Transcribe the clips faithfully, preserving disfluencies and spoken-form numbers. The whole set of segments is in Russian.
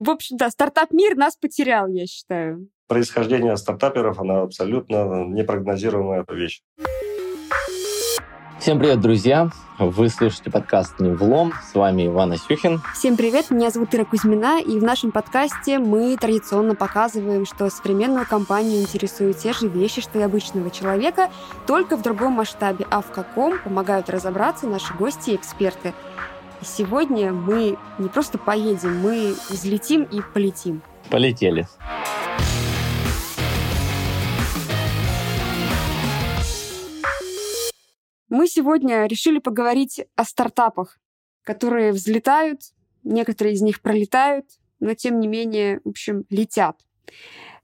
В общем, да, стартап-мир нас потерял, я считаю. Происхождение стартаперов, оно абсолютно непрогнозируемая вещь. Всем привет, друзья! Вы слушаете подкаст «Невлом». С вами Иван Асюхин. Всем привет! Меня зовут Ира Кузьмина. И в нашем подкасте мы традиционно показываем, что современную компанию интересуют те же вещи, что и обычного человека, только в другом масштабе. А в каком помогают разобраться наши гости и эксперты. И сегодня мы не просто поедем, мы взлетим и полетим. Полетели. Мы сегодня решили поговорить о стартапах, которые взлетают, некоторые из них пролетают, но тем не менее, в общем, летят.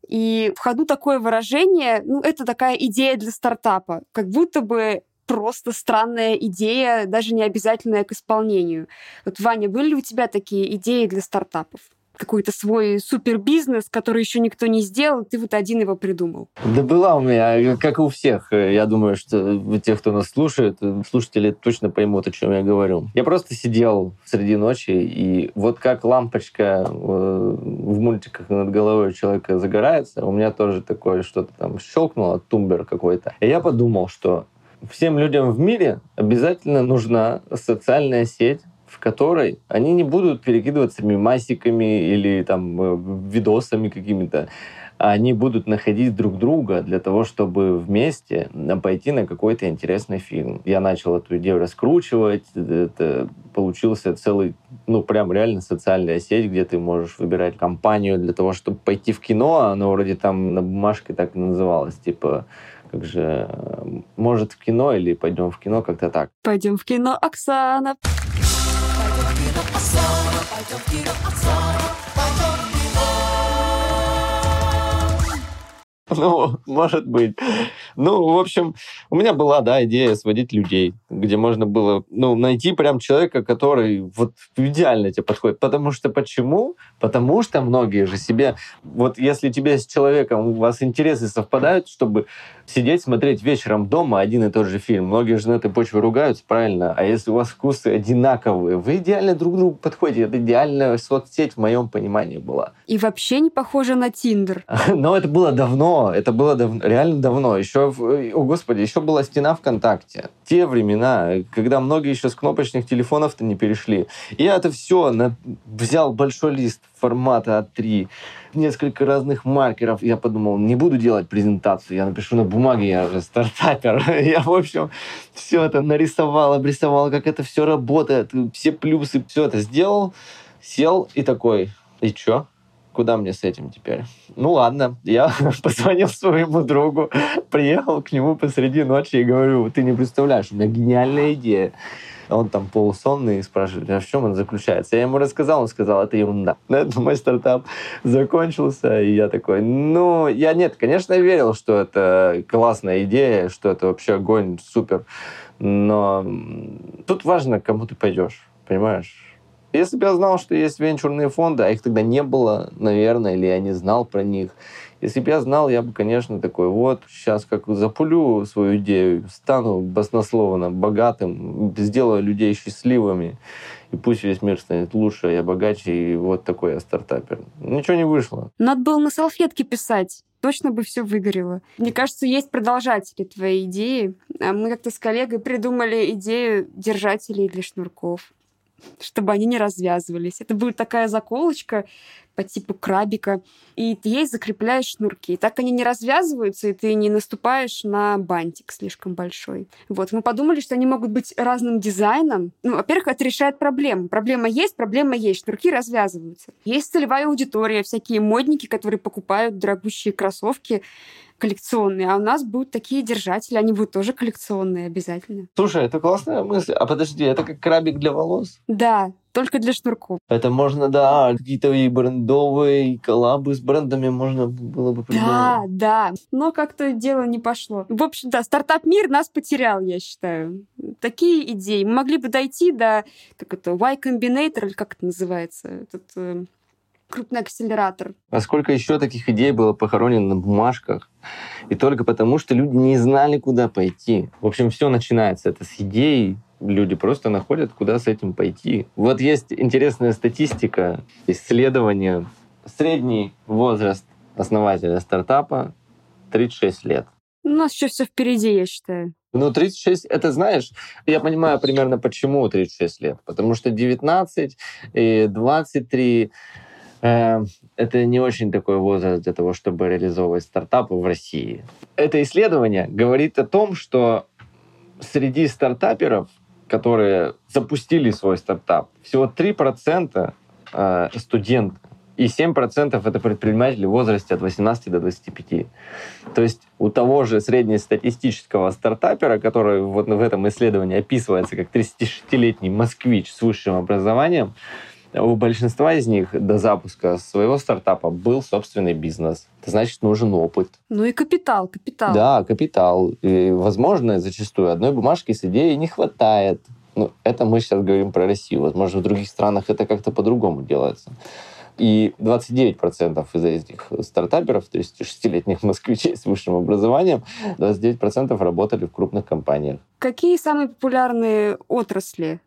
И в ходу такое выражение, ну, это такая идея для стартапа, как будто бы просто странная идея, даже не обязательная к исполнению. Вот, Ваня, были ли у тебя такие идеи для стартапов? Какой-то свой супербизнес, который еще никто не сделал, ты вот один его придумал. Да была у меня, как и у всех. Я думаю, что те, кто нас слушает, слушатели точно поймут, о чем я говорю. Я просто сидел среди ночи, и вот как лампочка в мультиках над головой у человека загорается, у меня тоже такое что-то там щелкнуло, тумблер какой-то. И я подумал, что всем людям в мире обязательно нужна социальная сеть, в которой они не будут перекидываться мемасиками или там видосами какими-то. Они будут находить друг друга для того, чтобы вместе пойти на какой-то интересный фильм. Я начал эту идею раскручивать. Это получился целый, ну, прям реально социальная сеть, где ты можешь выбирать компанию для того, чтобы пойти в кино. Оно вроде там на бумажке так и называлось, типа... Как же, может, в кино или пойдем в кино, как-то так. Пойдем в кино, Оксана. Ну, может быть. Ну, в общем, у меня была, да, идея сводить людей, где можно было, ну, найти прям человека, который вот идеально тебе подходит. Потому что почему? Потому что многие же себе... Вот если тебе с человеком, у вас интересы совпадают, чтобы сидеть, смотреть вечером дома один и тот же фильм. Многие же на этой почве ругаются, правильно? А если у вас вкусы одинаковые, вы идеально друг другу подходите. Это идеальная соцсеть в моем понимании была. И вообще не похоже на Тиндер. Но это было давно. Это было дав- реально давно. Еще, о господи, еще была стена ВКонтакте. Те времена, когда многие еще с кнопочных телефонов-то не перешли. И это все на... взял большой лист формата а три, несколько разных маркеров. Я подумал, не буду делать презентацию, я напишу на бумаге, я же стартапер. Я, в общем, все это нарисовал, обрисовал, как это все работает, все плюсы, все это сделал, сел и такой, и чё? Куда мне с этим теперь? Ну ладно, я позвонил своему другу, приехал к нему посреди ночи и говорю, ты не представляешь, у меня гениальная идея. Он там полусонный и спрашивает, а в чем он заключается? Я ему рассказал, он сказал, это ерунда. На этом мой стартап закончился, и я такой, ну, я нет, конечно, верил, что это классная идея, что это вообще огонь, супер, но тут важно, к кому ты пойдешь, понимаешь? Если бы я знал, что есть венчурные фонды, а их тогда не было, наверное, или я не знал про них. Если бы я знал, я бы, конечно, такой, вот, сейчас как запулю свою идею, стану баснословно богатым, сделаю людей счастливыми, и пусть весь мир станет лучше, я богаче, и вот такой я стартапер. Ничего не вышло. Надо было на салфетке писать. Точно бы все выгорело. Мне кажется, есть продолжатели твоей идеи. Мы как-то с коллегой придумали идею держателей для шнурков, чтобы они не развязывались. Это будет такая заколочка по типу крабика, и ты ей закрепляешь шнурки. И так они не развязываются, и ты не наступаешь на бантик слишком большой. Вот. Мы подумали, что они могут быть разным дизайном. Ну, во-первых, это решает проблему. Проблема есть, проблема есть. Шнурки развязываются. Есть целевая аудитория, всякие модники, которые покупают дорогущие кроссовки коллекционные. А у нас будут такие держатели, они будут тоже коллекционные обязательно. Слушай, это классная мысль. А подожди, это как крабик для волос? Да. Только для шнурков. Это можно, да, какие-то и брендовые, и коллабы с брендами можно было бы придумать. Да, да, но как-то дело не пошло. В общем, да, стартап-мир нас потерял, я считаю. Такие идеи. Мы могли бы дойти до, как это, Y Combinator, или как это называется, этот э, крупный акселератор. А сколько еще таких идей было похоронено на бумажках? И только потому, что люди не знали, куда пойти. В общем, все начинается. Это с идеи, люди просто находят, куда с этим пойти. Вот есть интересная статистика, исследование. Средний возраст основателя стартапа тридцать шесть лет. У нас еще все впереди, я считаю. Ну, тридцать шесть, это знаешь, я понимаю примерно, почему тридцать шесть лет. Потому что девятнадцать и двадцать три... Это не очень такой возраст для того, чтобы реализовывать стартапы в России. Это исследование говорит о том, что среди стартаперов, которые запустили свой стартап, всего три процента студенты и семь процентов это предприниматели в возрасте от восемнадцати до двадцати пяти. То есть у того же среднестатистического стартапера, который вот в этом исследовании описывается как тридцатишестилетний москвич с высшим образованием, у большинства из них до запуска своего стартапа был собственный бизнес. Это значит, нужен опыт. Ну и капитал, капитал. Да, капитал. И, возможно, зачастую одной бумажки с идеей не хватает. Ну, это мы сейчас говорим про Россию. Возможно, в других странах это как-то по-другому делается. И двадцать девять процентов из этих стартаперов, то есть шестилетних москвичей с высшим образованием, двадцать девять процентов работали в крупных компаниях. Какие самые популярные отрасли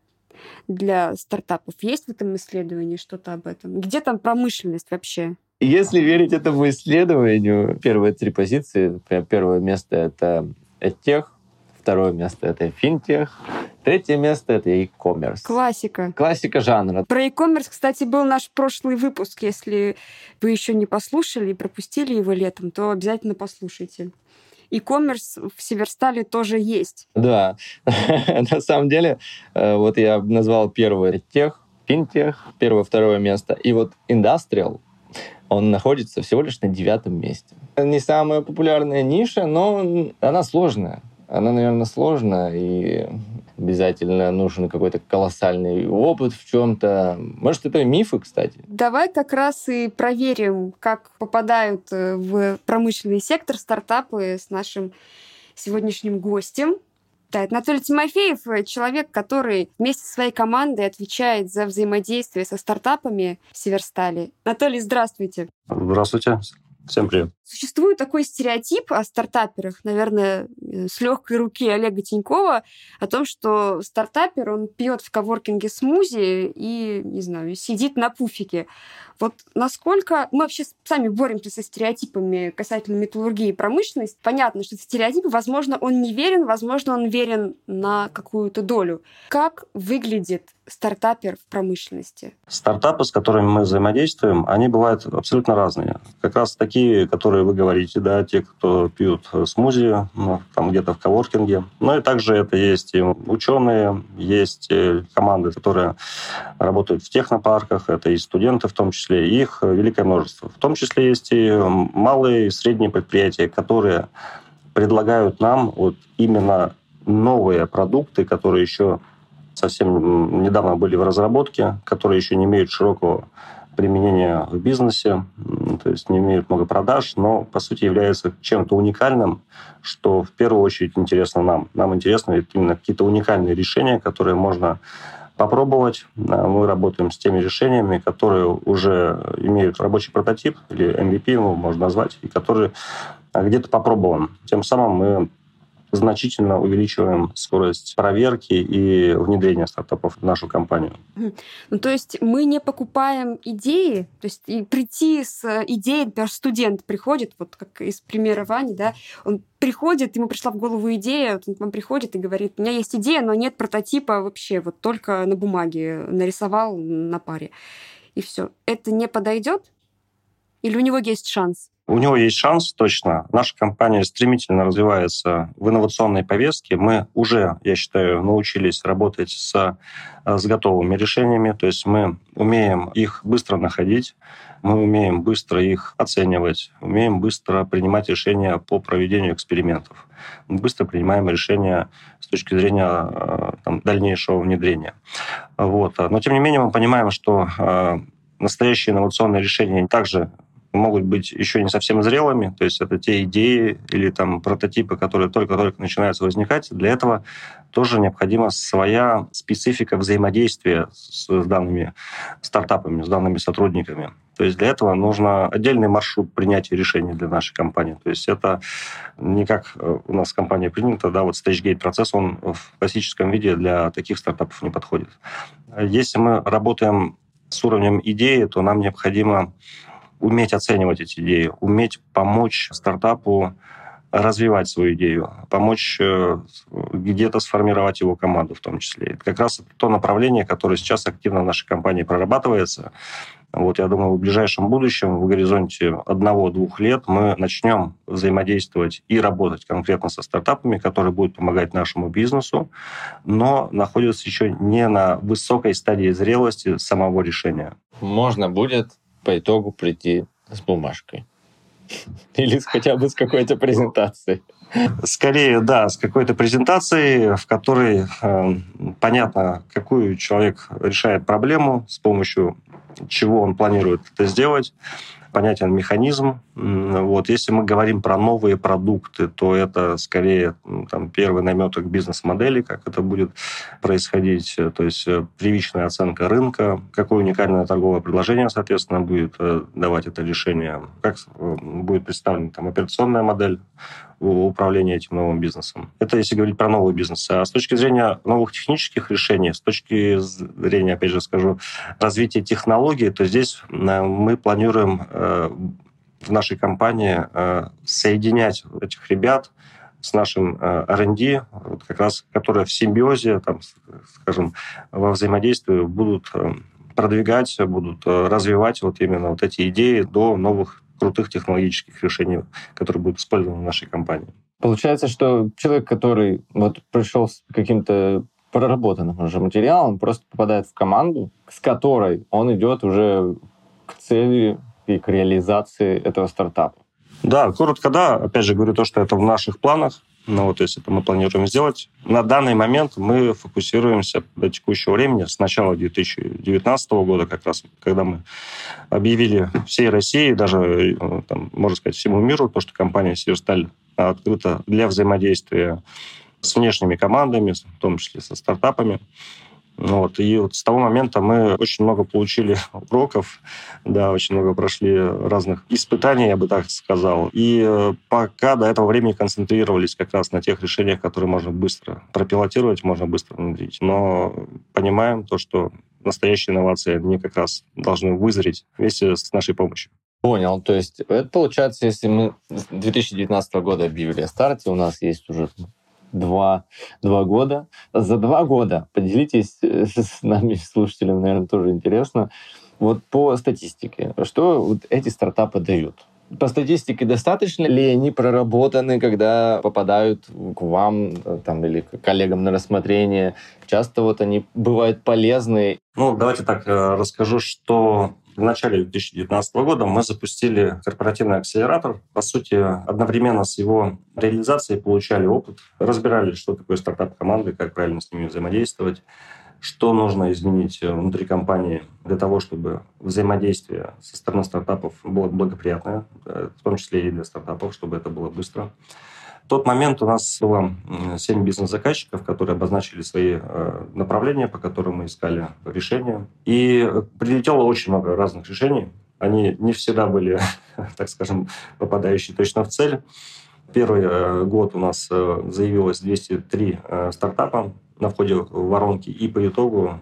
для стартапов? Есть в этом исследовании что-то об этом? Где там промышленность вообще? Если верить этому исследованию, первые три позиции, первое место — это тех, второе место — это финтех, третье место — это e-commerce. Классика. Классика жанра. Про e-commerce, кстати, был наш прошлый выпуск. Если вы еще не послушали и пропустили его летом, то обязательно послушайте. E-commerce в Северстале тоже есть. Да, на самом деле, вот я назвал первое тех, финтех, первое, второе место. И вот индастриал, он находится всего лишь на девятом месте. Не самая популярная ниша, но она сложная. Она, наверное, сложная, и обязательно нужен какой-то колоссальный опыт в чем-то. Может, это мифы, кстати. Давай как раз и проверим, как попадают в промышленный сектор стартапы с нашим сегодняшним гостем. Да, это Анатолий Тимофеев, человек, который вместе со своей командой отвечает за взаимодействие со стартапами в Северстале. Анатолий, здравствуйте. Здравствуйте. Всем привет. Существует такой стереотип о стартаперах, наверное, с легкой руки Олега Тинькова, о том, что стартапер, он пьет в коворкинге смузи и, не знаю, сидит на пуфике. Вот насколько мы вообще сами боремся со стереотипами касательно металлургии и промышленности. Понятно, что стереотип, возможно, он не верен, возможно, он верен на какую-то долю. Как выглядит стартапер в промышленности? Стартапы, с которыми мы взаимодействуем, они бывают абсолютно разные. Как раз такие, которые вы говорите, да, те, кто пьют смузи, ну, там где-то в коворкинге. Ну и также это есть и ученые, есть команды, которые работают в технопарках, это и студенты в том числе. Их великое множество. В том числе есть и малые и средние предприятия, которые предлагают нам вот именно новые продукты, которые еще совсем недавно были в разработке, которые еще не имеют широкого применения в бизнесе, то есть не имеют много продаж, но, по сути, являются чем-то уникальным, что в первую очередь интересно нам. Нам интересны именно какие-то уникальные решения, которые можно попробовать. Мы работаем с теми решениями, которые уже имеют рабочий прототип, или эм ви пи его можно назвать, и которые где-то попробованы. Тем самым мы значительно увеличиваем скорость проверки и внедрения стартапов в нашу компанию. Ну, то есть мы не покупаем идеи, то есть и прийти с идеей, например, студент приходит, вот как из примера Вани, да, он приходит, ему пришла в голову идея, вот он к вам приходит и говорит: у меня есть идея, но нет прототипа вообще, вот только на бумаге нарисовал на паре, и все. Это не подойдет? Или у него есть шанс? У него есть шанс, точно. Наша компания стремительно развивается в инновационной повестке. Мы уже, я считаю, научились работать с, с готовыми решениями. То есть мы умеем их быстро находить, мы умеем быстро их оценивать, умеем быстро принимать решения по проведению экспериментов. Мы быстро принимаем решения с точки зрения там, дальнейшего внедрения. Вот. Но, тем не менее, мы понимаем, что настоящие инновационные решения также могут быть еще не совсем зрелыми, то есть это те идеи или там прототипы, которые только-только начинают возникать. Для этого тоже необходима своя специфика взаимодействия с данными стартапами, с данными сотрудниками. То есть для этого нужно отдельный маршрут принятия решений для нашей компании. То есть это не как у нас компания принята, да, вот стейдж-гейт процесс, он в классическом виде для таких стартапов не подходит. Если мы работаем с уровнем идеи, то нам необходимо уметь оценивать эти идеи, уметь помочь стартапу развивать свою идею, помочь где-то сформировать его команду в том числе. Это как раз то направление, которое сейчас активно в нашей компании прорабатывается. Вот, я думаю, в ближайшем будущем, в горизонте одного-двух лет, мы начнем взаимодействовать и работать конкретно со стартапами, которые будут помогать нашему бизнесу, но находятся еще не на высокой стадии зрелости самого решения. Можно будет по итогу прийти с бумажкой. Или хотя бы с какой-то презентацией. Скорее, да, с какой-то презентацией, в которой э, понятно, какую человек решает проблему, с помощью чего он планирует это сделать, понятен механизм. Вот. Если мы говорим про новые продукты, то это скорее там, первый наметок бизнес-модели, как это будет происходить, то есть первичная оценка рынка, какое уникальное торговое предложение, соответственно, будет давать это решение, как будет представлена там, операционная модель управления этим новым бизнесом. Это если говорить про новый бизнес. А с точки зрения новых технических решений, с точки зрения, опять же скажу, развития технологий, то здесь мы планируем в нашей компании соединять этих ребят с нашим ар энд ди, вот как раз, которые в симбиозе, там, скажем, во взаимодействии будут продвигать, будут развивать вот именно вот эти идеи до новых крутых технологических решений, которые будут использованы в нашей компании. Получается, что человек, который вот пришел с каким-то проработанным уже материалом, просто попадает в команду, с которой он идет уже к цели и к реализации этого стартапа. Да, коротко, да. Опять же, говорю то, что это в наших планах. Ну, вот, то есть это мы планируем сделать. На данный момент мы фокусируемся до текущего времени, с начала две тысячи девятнадцатого года как раз, когда мы объявили всей России, даже, там, можно сказать, всему миру, то, что компания «Северсталь» открыта для взаимодействия с внешними командами, в том числе со стартапами. Вот. И вот с того момента мы очень много получили уроков, да, очень много прошли разных испытаний, я бы так сказал. И пока до этого времени концентрировались как раз на тех решениях, которые можно быстро пропилотировать, можно быстро внедрить. Но понимаем то, что настоящие инновации, они как раз должны вызреть вместе с нашей помощью. Понял. То есть это получается, если мы с две тысячи девятнадцатого года объявили о старте, у нас есть уже... Два, два года. За два года поделитесь с нами, слушателями, наверное, тоже интересно. Вот по статистике, что вот эти стартапы дают? По статистике, достаточно ли они проработаны, когда попадают к вам там, или к коллегам на рассмотрение? Часто вот они бывают полезны. Ну, давайте так расскажу, что в начале две тысячи девятнадцатого года мы запустили корпоративный акселератор. По сути, одновременно с его реализацией получали опыт, разбирали, что такое стартап-команды, как правильно с ними взаимодействовать, что нужно изменить внутри компании для того, чтобы взаимодействие со стороны стартапов было благоприятное, в том числе и для стартапов, чтобы это было быстро. В тот момент у нас было семь бизнес-заказчиков, которые обозначили свои направления, по которым мы искали решения. И прилетело очень много разных решений. Они не всегда были, так скажем, попадающие точно в цель. Первый год у нас заявилось двести три стартапа на входе в воронки. И по итогу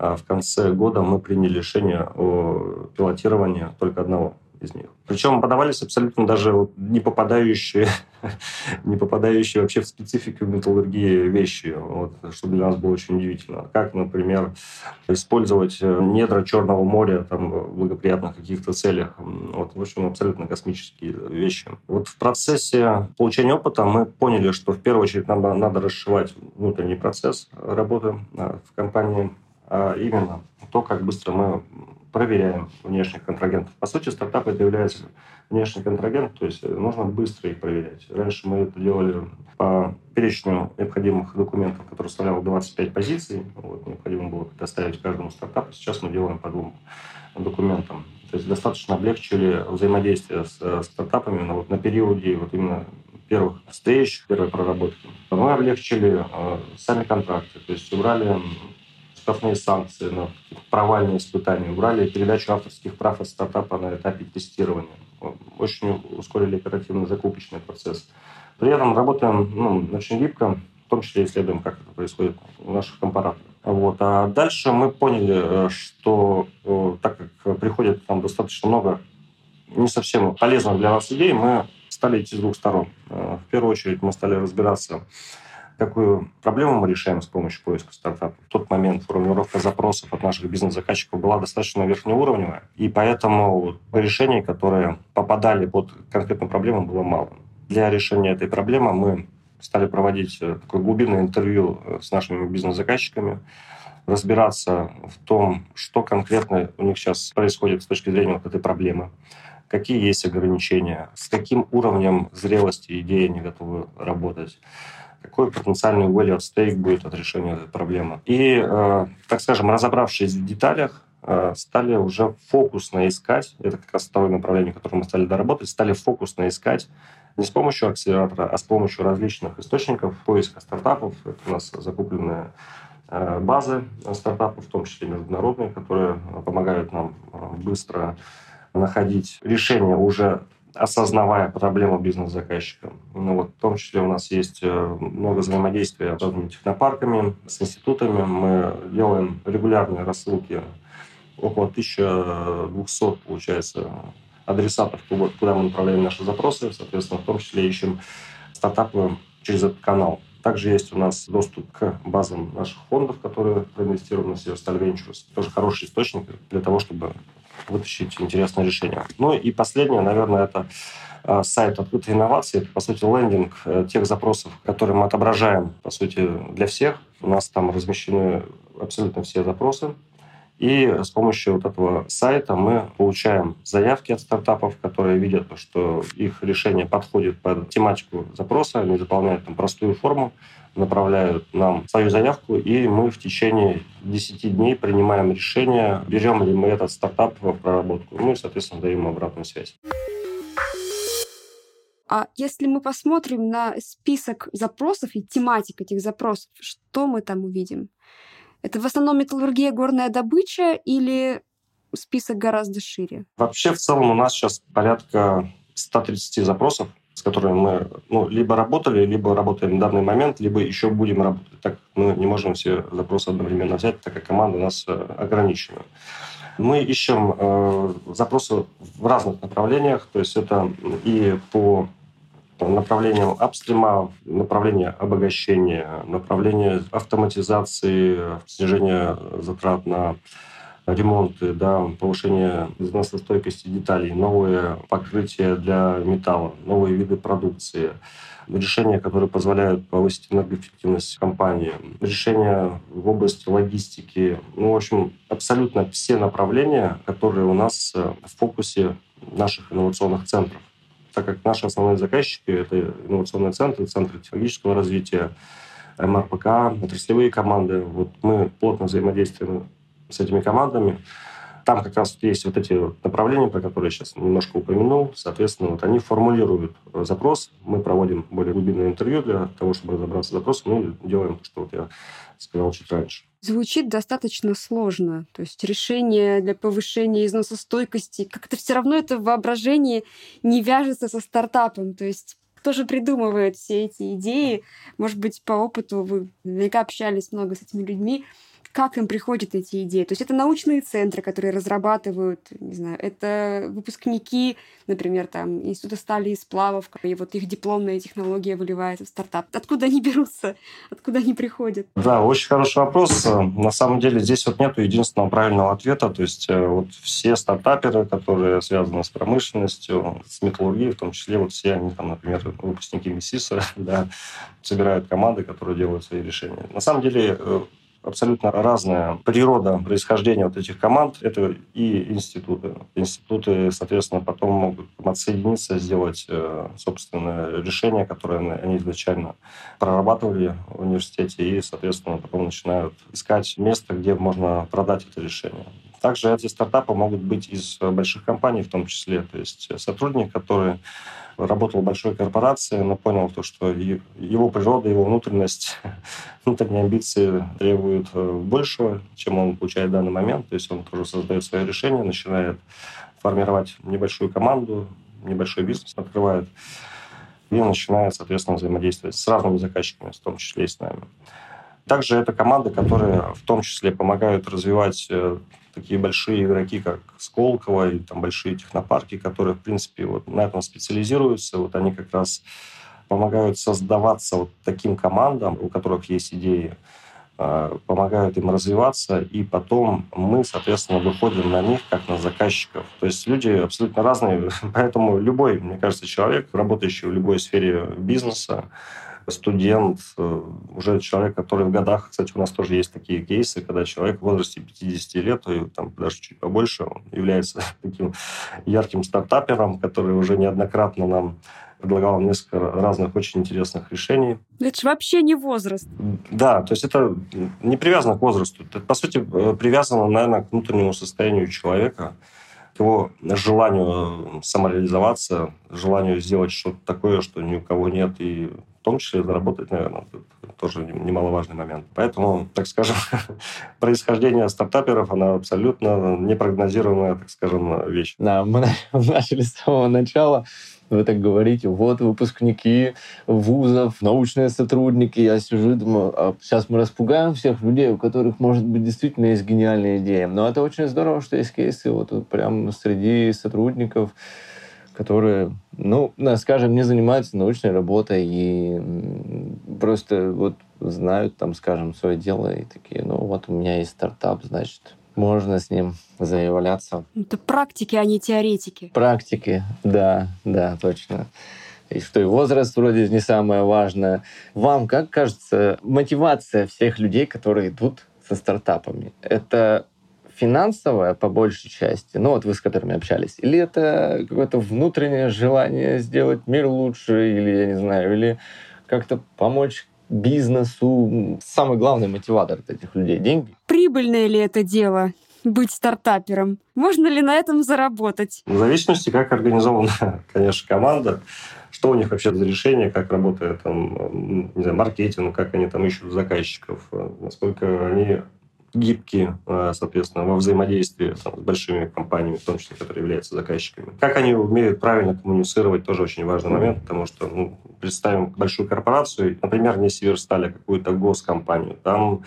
в конце года мы приняли решение о пилотировании только одного из них. Причем подавались абсолютно даже вот не попадающие, не попадающие вообще в специфику металлургии вещи, вот, что для нас было очень удивительно. Как, например, использовать недра Черного моря там, в благоприятных каких-то целях. Вот, в общем, абсолютно космические вещи. Вот в процессе получения опыта мы поняли, что в первую очередь нам надо расшивать внутренний процесс работы в компании, а именно то, как быстро мы проверяем внешних контрагентов. По сути, стартапы это является внешний контрагент, то есть нужно быстро их проверять. Раньше мы это делали по перечню необходимых документов, который составлял двадцать пять позиций. Вот, необходимо было предоставить каждому стартапу. Сейчас мы делаем по двум документам. То есть достаточно облегчили взаимодействие с стартапами на, вот, на периоде вот именно первых встреч, первой проработки. Мы облегчили э, сами контракты, то есть убрали штрафные санкции на провальные испытания, убрали передачу авторских прав от стартапа на этапе тестирования. Очень ускорили оперативно-закупочный процесс. При этом работаем ну, очень гибко, в том числе исследуем, как это происходит у наших компараторов. Вот. А дальше мы поняли, что так как приходит там достаточно много не совсем полезных для нас идей, мы стали идти с двух сторон. В первую очередь мы стали разбираться, какую проблему мы решаем с помощью поиска стартапов. В тот момент формулировка запросов от наших бизнес-заказчиков была достаточно верхнеуровневая, и поэтому решений, которые попадали под конкретную проблему, было мало. Для решения этой проблемы мы стали проводить такое глубинное интервью с нашими бизнес-заказчиками, разбираться в том, что конкретно у них сейчас происходит с точки зрения вот этой проблемы, какие есть ограничения, с каким уровнем зрелости идеи они готовы работать, какой потенциальный value at stake будет от решения этой проблемы. И, э, так скажем, разобравшись в деталях, э, стали уже фокусно искать, это как раз второе направление, которое мы стали доработать, стали фокусно искать не с помощью акселератора, а с помощью различных источников поиска стартапов. Это у нас закупленная э, базы стартапов, в том числе международные, которые помогают нам быстро находить решения, уже осознавая проблему бизнес-заказчика. Ну, вот, в том числе у нас есть много взаимодействия с разными технопарками, с институтами. Мы делаем регулярные рассылки, около тысяча двести, получается, адресатов, куда мы направляем наши запросы. Соответственно, в том числе ищем стартапы через этот канал. Также есть у нас доступ к базам наших фондов, которые проинвестированы в Severstal Ventures. Тоже хороший источник для того, чтобы вытащить интересное решение. Ну и последнее, наверное, это сайт открытой инновации. Это, по сути, лендинг тех запросов, которые мы отображаем, по сути, для всех. У нас там размещены абсолютно все запросы. И с помощью вот этого сайта мы получаем заявки от стартапов, которые видят, что их решение подходит под тематику запроса, они заполняют там простую форму, направляют нам свою заявку, и мы в течение десяти дней принимаем решение, берем ли мы этот стартап в проработку, ну и, соответственно, даем им обратную связь. А если мы посмотрим на список запросов и тематик этих запросов, что мы там увидим? Это в основном металлургия, горная добыча или список гораздо шире? Вообще, в целом, у нас сейчас порядка ста тридцати запросов, с которыми мы ну, либо работали, либо работаем в данный момент, либо еще будем работать. Так мы не можем все запросы одновременно взять, так как команда у нас ограничена. Мы ищем э, запросы в разных направлениях, то есть это и по направлением апстрима, направление обогащения, направление автоматизации, снижение затрат на ремонты, да, повышение износостойкости деталей, новые покрытия для металла, новые виды продукции, решения, которые позволяют повысить энергоэффективность компании, решения в области логистики. Ну, в общем, абсолютно все направления, которые у нас в фокусе наших инновационных центров. Так как наши основные заказчики — это инновационные центры, центры технологического развития, МРПК, отраслевые команды. Вот мы плотно взаимодействуем с этими командами. Там как раз есть вот эти направления, про которые я сейчас немножко упомянул. Соответственно, вот они формулируют запрос. Мы проводим более глубинное интервью для того, чтобы разобраться с запросом. Мы делаем то, что вот я сказал чуть раньше. Звучит достаточно сложно. То есть решение для повышения износостойкости, как-то все равно это воображение не вяжется со стартапом. То есть кто же придумывает все эти идеи? Может быть, по опыту вы наверняка общались много с этими людьми. Как им приходят эти идеи? То есть это научные центры, которые разрабатывают, не знаю, это выпускники, например, там, Института стали и сплавов, и вот их дипломная технология выливается в стартап. Откуда они берутся? Откуда они приходят? Да, очень хороший вопрос. На самом деле здесь вот нету единственного правильного ответа. То есть вот все стартаперы, которые связаны с промышленностью, с металлургией, в том числе вот все они, там, например, выпускники МИСИСа, да, собирают команды, которые делают свои решения. На самом деле абсолютно разная природа происхождения вот этих команд. Это и институты. Институты, соответственно, потом могут отсоединиться, сделать собственное решение, которое они изначально прорабатывали в университете, и, соответственно, потом начинают искать место, где можно продать это решение. Также эти стартапы могут быть из больших компаний в том числе. То есть сотрудник, который работал в большой корпорации, но понял то, что его природа, его внутренность, внутренние амбиции требуют большего, чем он получает в данный момент. То есть он тоже создает свое решение, начинает формировать небольшую команду, небольшой бизнес открывает и начинает, соответственно, взаимодействовать с разными заказчиками, в том числе и с нами. Также это команды, которые в том числе помогают развивать такие большие игроки, как Сколково и там большие технопарки, которые, в принципе, вот на этом специализируются. Вот они как раз помогают создаваться вот таким командам, у которых есть идеи, помогают им развиваться, и потом мы, соответственно, выходим на них как на заказчиков. То есть люди абсолютно разные, поэтому любой, мне кажется, человек, работающий в любой сфере бизнеса, студент, уже человек, который в годах, кстати, у нас тоже есть такие кейсы, когда человек в возрасте пятидесяти лет, и там даже чуть побольше, он является таким ярким стартапером, который уже неоднократно нам предлагал несколько разных очень интересных решений. Это же вообще не возраст. Да, то есть это не привязано к возрасту. Это, по сути, привязано, наверное, к внутреннему состоянию человека, к его желанию самореализоваться, желанию сделать что-то такое, что ни у кого нет, и в том числе заработать, наверное, это тоже немаловажный момент. Поэтому, так скажем, происхождение стартаперов, оно абсолютно непрогнозируемая, так скажем, вещь. Да, мы начали с самого начала. Вы так говорите, вот выпускники вузов, научные сотрудники. Я сижу и думаю, а сейчас мы распугаем всех людей, у которых, может быть, действительно есть гениальная идея. Но это очень здорово, что есть кейсы вот прям среди сотрудников, которые, ну, скажем, не занимаются научной работой и просто вот знают там, скажем, свое дело и такие, ну, вот у меня есть стартап, значит, можно с ним заявляться. Это практики, а не теоретики. Практики, да, да, точно. И что и возраст вроде не самое важное. Вам, как кажется, мотивация всех людей, которые идут со стартапами, это финансовая по большей части, ну вот вы с которыми общались, или это какое-то внутреннее желание сделать мир лучше, или, я не знаю, или как-то помочь бизнесу? Самый главный мотиватор этих людей — деньги. Прибыльное ли это дело быть стартапером? Можно ли на этом заработать? В зависимости, как организована, конечно, команда, что у них вообще за решение, как работает там, не знаю, маркетинг, как они там ищут заказчиков, насколько они гибкие, соответственно, во взаимодействии там, с большими компаниями, в том числе, которые являются заказчиками. Как они умеют правильно коммуницировать, тоже очень важный момент, потому что, ну, представим большую корпорацию, например, не Северсталь, а какую-то госкомпанию, там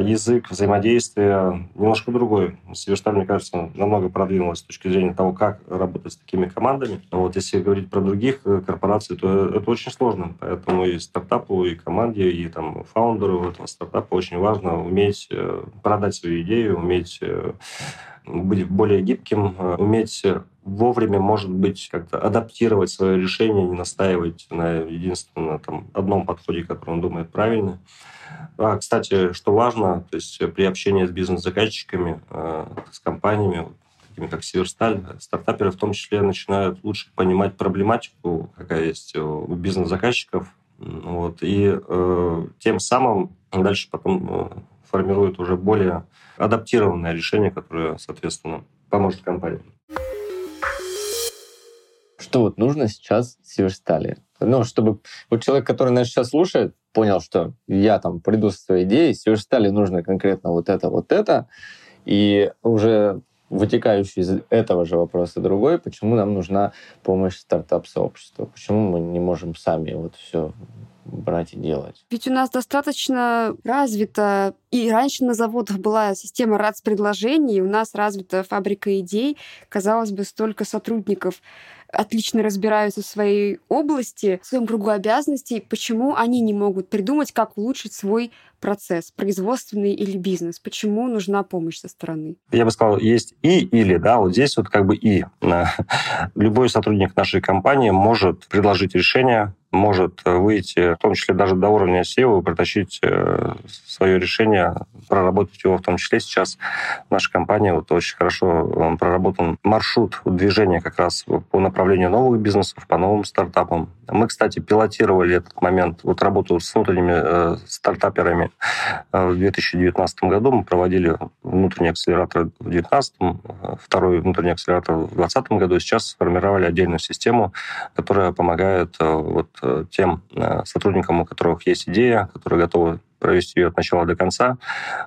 язык взаимодействия немножко другой. Северсталь, мне кажется, намного продвинулась с точки зрения того, как работать с такими командами. Вот если говорить про других корпораций, то это очень сложно. Поэтому и стартапу, и команде, и там, фаундеру этого стартапа очень важно уметь продать свою идею, уметь быть более гибким, уметь вовремя, может быть, как-то адаптировать свое решение, не настаивать на единственном там, одном подходе, который он думает правильно. А, кстати, что важно, то есть при общении с бизнес-заказчиками, с компаниями, такими как Северсталь, стартаперы в том числе начинают лучше понимать проблематику, какая есть у бизнес-заказчиков, вот, и э, тем самым дальше потом формируют уже более адаптированное решение, которое, соответственно, поможет компании. Что вот нужно сейчас Северстали? Ну, чтобы вот человек, который нас сейчас слушает, понял, что я там приду со своей идеей, Северстали нужно конкретно вот это, вот это, и уже вытекающий из этого же вопроса другой, почему нам нужна помощь стартап-сообщества? Почему мы не можем сами вот все брать и делать? Ведь у нас достаточно развита, и раньше на заводах была система РАЦ-предложений, у нас развита фабрика идей, казалось бы, столько сотрудников отлично разбираются в своей области, в своем кругу обязанностей, почему они не могут придумать, как улучшить свой процесс, производственный или бизнес, почему нужна помощь со стороны? Я бы сказал, есть и, или, да, вот здесь вот как бы и. Любой сотрудник нашей компании может предложить решение, может выйти, в том числе даже до уровня сео, притащить свое решение, проработать его, в том числе сейчас наша компания, вот очень хорошо проработан маршрут движения как раз по по направлению новых бизнесов, по новым стартапам. Мы, кстати, пилотировали этот момент, вот работу с внутренними э, стартаперами в две тысячи девятнадцатом году. Мы проводили внутренний акселератор в две тысячи девятнадцатом, второй внутренний акселератор в две тысячи двадцатом году. Сейчас сформировали отдельную систему, которая помогает э, вот, тем э, сотрудникам, у которых есть идея, которые готовы провести ее от начала до конца,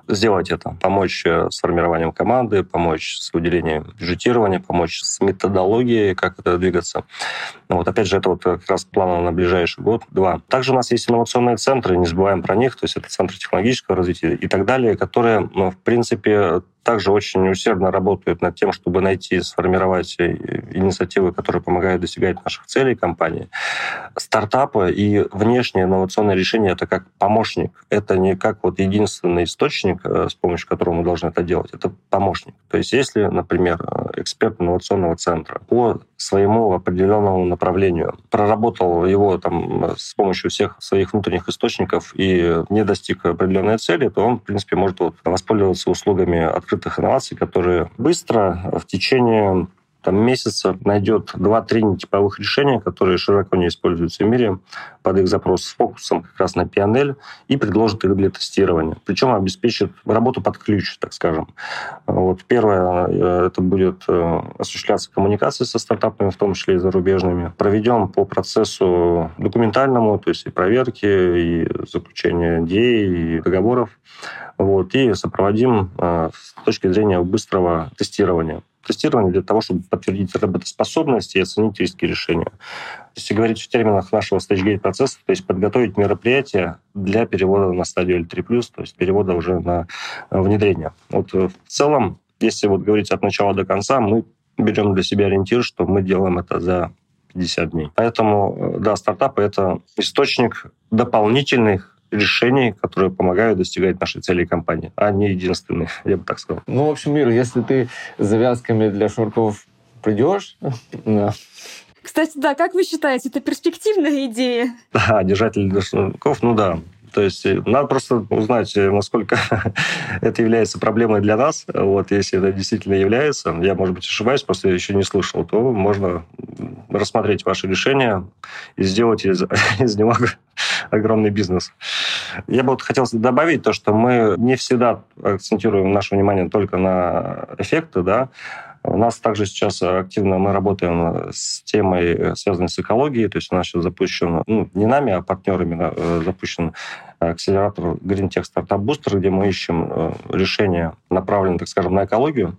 сделать это, помочь с формированием команды, помочь с выделением бюджетирования, помочь с методологией, как это двигаться. Ну, вот опять же, это вот как раз план на ближайший год-два. Также у нас есть инновационные центры, не забываем про них, то есть это центры технологического развития и так далее, которые, ну, в принципе, также очень усердно работают над тем, чтобы найти, сформировать инициативы, которые помогают достигать наших целей компании. Стартапы и внешние инновационные решения — это как помощник. Это не как вот единственный источник, с помощью которого мы должны это делать. Это помощник. То есть если, например, эксперт инновационного центра по своему определенному направлению проработал его там, с помощью всех своих внутренних источников и не достиг определенной цели, то он, в принципе, может вот, воспользоваться услугами открытых инноваций, которые быстро в течение там, месяца найдет два-три типовых решения, которые широко не используются в мире, под их запрос с фокусом как раз на пи эн эл, и предложит их для тестирования. Причем обеспечит работу под ключ, так скажем. Вот первое, это будет осуществляться коммуникация со стартапами, в том числе и зарубежными. Проведем по процессу документальному, то есть и проверки, и заключение эн ди эй, и договоров. Вот, и сопроводим э, с точки зрения быстрого тестирования. Тестирование для того, чтобы подтвердить работоспособность и оценить риски решения. Если говорить в терминах нашего стейджгейт-процесса, то есть подготовить мероприятие для перевода на стадию эл три плюс, то есть перевода уже на внедрение. Вот в целом, если вот говорить от начала до конца, мы берем для себя ориентир, что мы делаем это за пятьдесят дней. Поэтому, да, стартапы — это источник дополнительных решений, которые помогают достигать нашей цели компании, а не единственные, я бы так сказал. Ну, в общем, Ира, если ты с завязками для шнурков придешь... Кстати, да, как вы считаете, это перспективная идея? Да, держатель для шнурков, ну да. То есть надо просто узнать, насколько это является проблемой для нас. Вот, если это действительно является, я, может быть, ошибаюсь, просто еще не слышал, то можно рассмотреть ваше решение и сделать из, из него огромный бизнес. Я бы вот хотел добавить то, что мы не всегда акцентируем наше внимание только на эффекты, да. У нас также сейчас активно мы работаем с темой, связанной с экологией. То есть у нас сейчас запущен, ну, не нами, а партнерами запущен акселератор Green Tech стартап Booster, где мы ищем решения, направленные, так скажем, на экологию.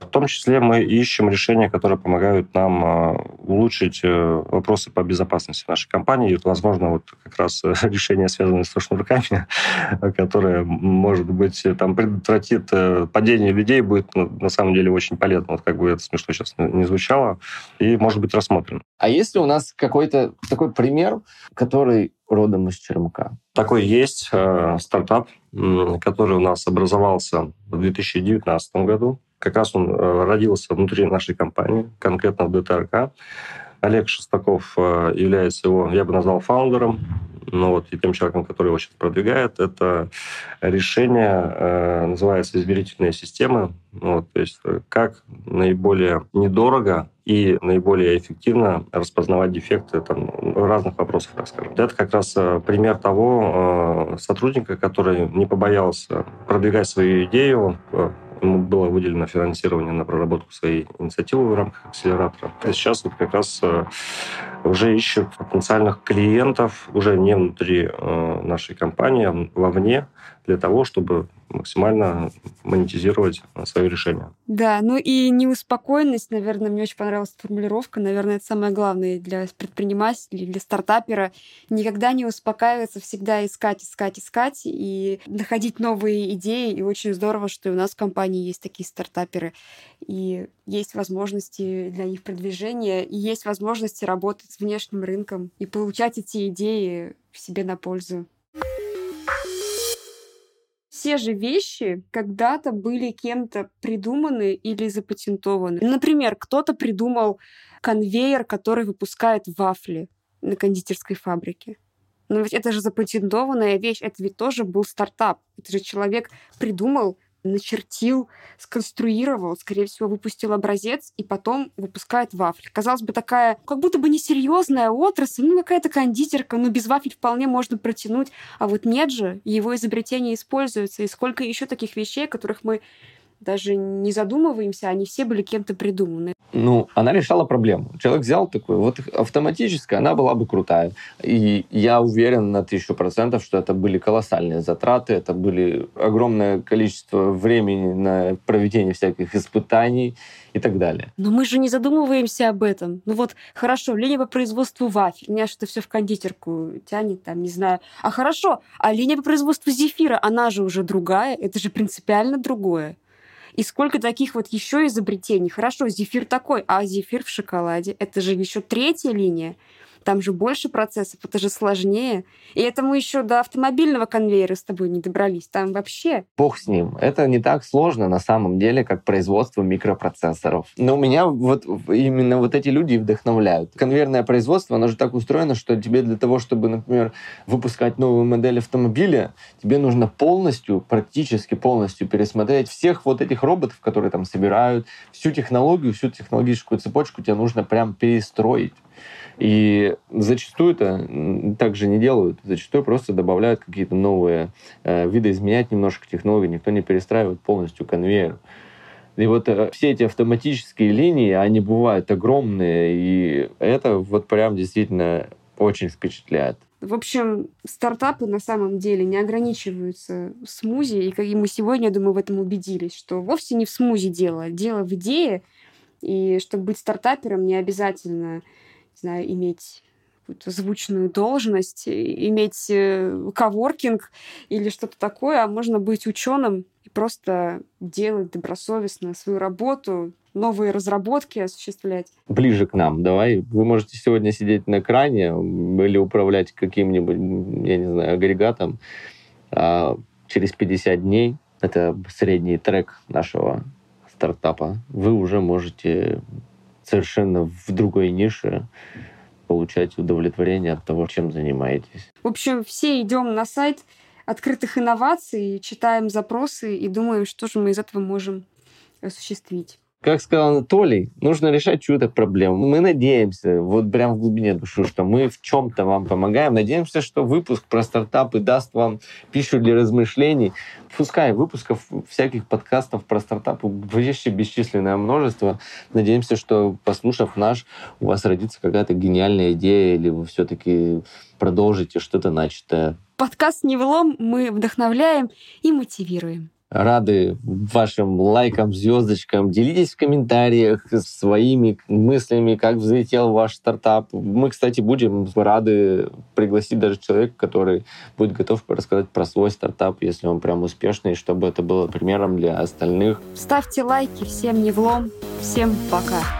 В том числе мы ищем решения, которые помогают нам улучшить вопросы по безопасности нашей компании. И, возможно, вот как раз решение, связанное с шнурками, которое, может быть, там предотвратит падение людей, будет на самом деле очень полезно. Вот как бы это смешно сейчас не звучало. И, может быть, рассмотрено. А есть ли у нас какой-то такой пример, который родом из Черемка? Такой есть э, стартап, который у нас образовался в две тысячи девятнадцатом году. Как раз он э, родился внутри нашей компании, конкретно в дэ тэ эр ка. Олег Шестаков э, является его, я бы назвал, фаундером, ну, вот, и тем человеком, который его сейчас продвигает. Это решение э, называется «Измерительные системы». Вот, то есть как наиболее недорого и наиболее эффективно распознавать дефекты там, разных вопросов, так скажем. Это как раз пример того сотрудника, который не побоялся продвигать свою идею. Ему было выделено финансирование на проработку своей инициативы в рамках акселератора. И сейчас вот как раз уже ищут потенциальных клиентов уже не внутри нашей компании, а вовне, для того, чтобы максимально монетизировать свое решение. Да, ну и неуспокоенность, наверное, мне очень понравилась формулировка, наверное, это самое главное для предпринимателя, для стартапера, никогда не успокаиваться, всегда искать, искать, искать и находить новые идеи, и очень здорово, что у нас в компании есть такие стартаперы, и есть возможности для них продвижения, и есть возможности работать с внешним рынком и получать эти идеи себе на пользу. Все же вещи когда-то были кем-то придуманы или запатентованы. Например, кто-то придумал конвейер, который выпускает вафли на кондитерской фабрике. Но ведь это же запатентованная вещь, это ведь тоже был стартап. Это же человек придумал, начертил, сконструировал, скорее всего, выпустил образец и потом выпускает вафли. Казалось бы, такая как будто бы несерьезная отрасль, ну какая-то кондитерка, ну без вафель вполне можно протянуть. А вот нет же, его изобретение используется. И сколько еще таких вещей, которых мы даже не задумываемся, они все были кем-то придуманы. Ну, она решала проблему. Человек взял такую, вот автоматически она была бы крутая. И я уверен на тысячу процентов, что это были колоссальные затраты, это были огромное количество времени на проведение всяких испытаний и так далее. Но мы же не задумываемся об этом. Ну вот, хорошо, линия по производству вафель. Меня что-то все в кондитерку тянет, там, не знаю. А хорошо, а линия по производству зефира, она же уже другая, это же принципиально другое. И сколько таких вот еще изобретений. Хорошо, зефир такой, а зефир в шоколаде. Это же еще третья линия. Там же больше процессов, это же сложнее. И это мы еще до автомобильного конвейера с тобой не добрались. Там вообще... Бог с ним. Это не так сложно на самом деле, как производство микропроцессоров. Но меня вот именно вот эти люди вдохновляют. Конвейерное производство, оно же так устроено, что тебе для того, чтобы, например, выпускать новую модель автомобиля, тебе нужно полностью, практически полностью пересмотреть всех вот этих роботов, которые там собирают. Всю технологию, всю технологическую цепочку тебе нужно прям перестроить. И зачастую это также не делают. Зачастую просто добавляют какие-то новые э, виды, изменять немножко технологии. Никто не перестраивает полностью конвейер. И вот э, все эти автоматические линии, они бывают огромные. И это вот прям действительно очень впечатляет. В общем, стартапы на самом деле не ограничиваются в смузи. И, как и мы сегодня, я думаю, в этом убедились, что вовсе не в смузи дело. Дело в идее. И чтобы быть стартапером, не обязательно... Не знаю, иметь какую-то звучную должность, иметь коворкинг или что-то такое, а можно быть ученым и просто делать добросовестно свою работу, новые разработки осуществлять. Ближе к нам, давай. Вы можете сегодня сидеть на экране или управлять каким-нибудь, я не знаю, агрегатом. А через пятьдесят дней, это средний трек нашего стартапа, вы уже можете... совершенно в другой нише получать удовлетворение от того, чем занимаетесь. В общем, все идем на сайт открытых инноваций, читаем запросы и думаем, что же мы из этого можем осуществить. Как сказал Анатолий, нужно решать чью-то проблему. Мы надеемся, вот прям в глубине души, что мы в чем-то вам помогаем. Надеемся, что выпуск про стартапы даст вам пищу для размышлений. Пускай выпусков всяких подкастов про стартапы вообще бесчисленное множество. Надеемся, что, послушав наш, у вас родится какая-то гениальная идея, или вы все-таки продолжите что-то начатое. Подкаст «Невлом» мы вдохновляем и мотивируем. Рады вашим лайкам, звездочкам. Делитесь в комментариях своими мыслями, как взлетел ваш стартап. Мы, кстати, будем рады пригласить даже человека, который будет готов рассказать про свой стартап, если он прям успешный, чтобы это было примером для остальных. Ставьте лайки, всем невлом, всем пока.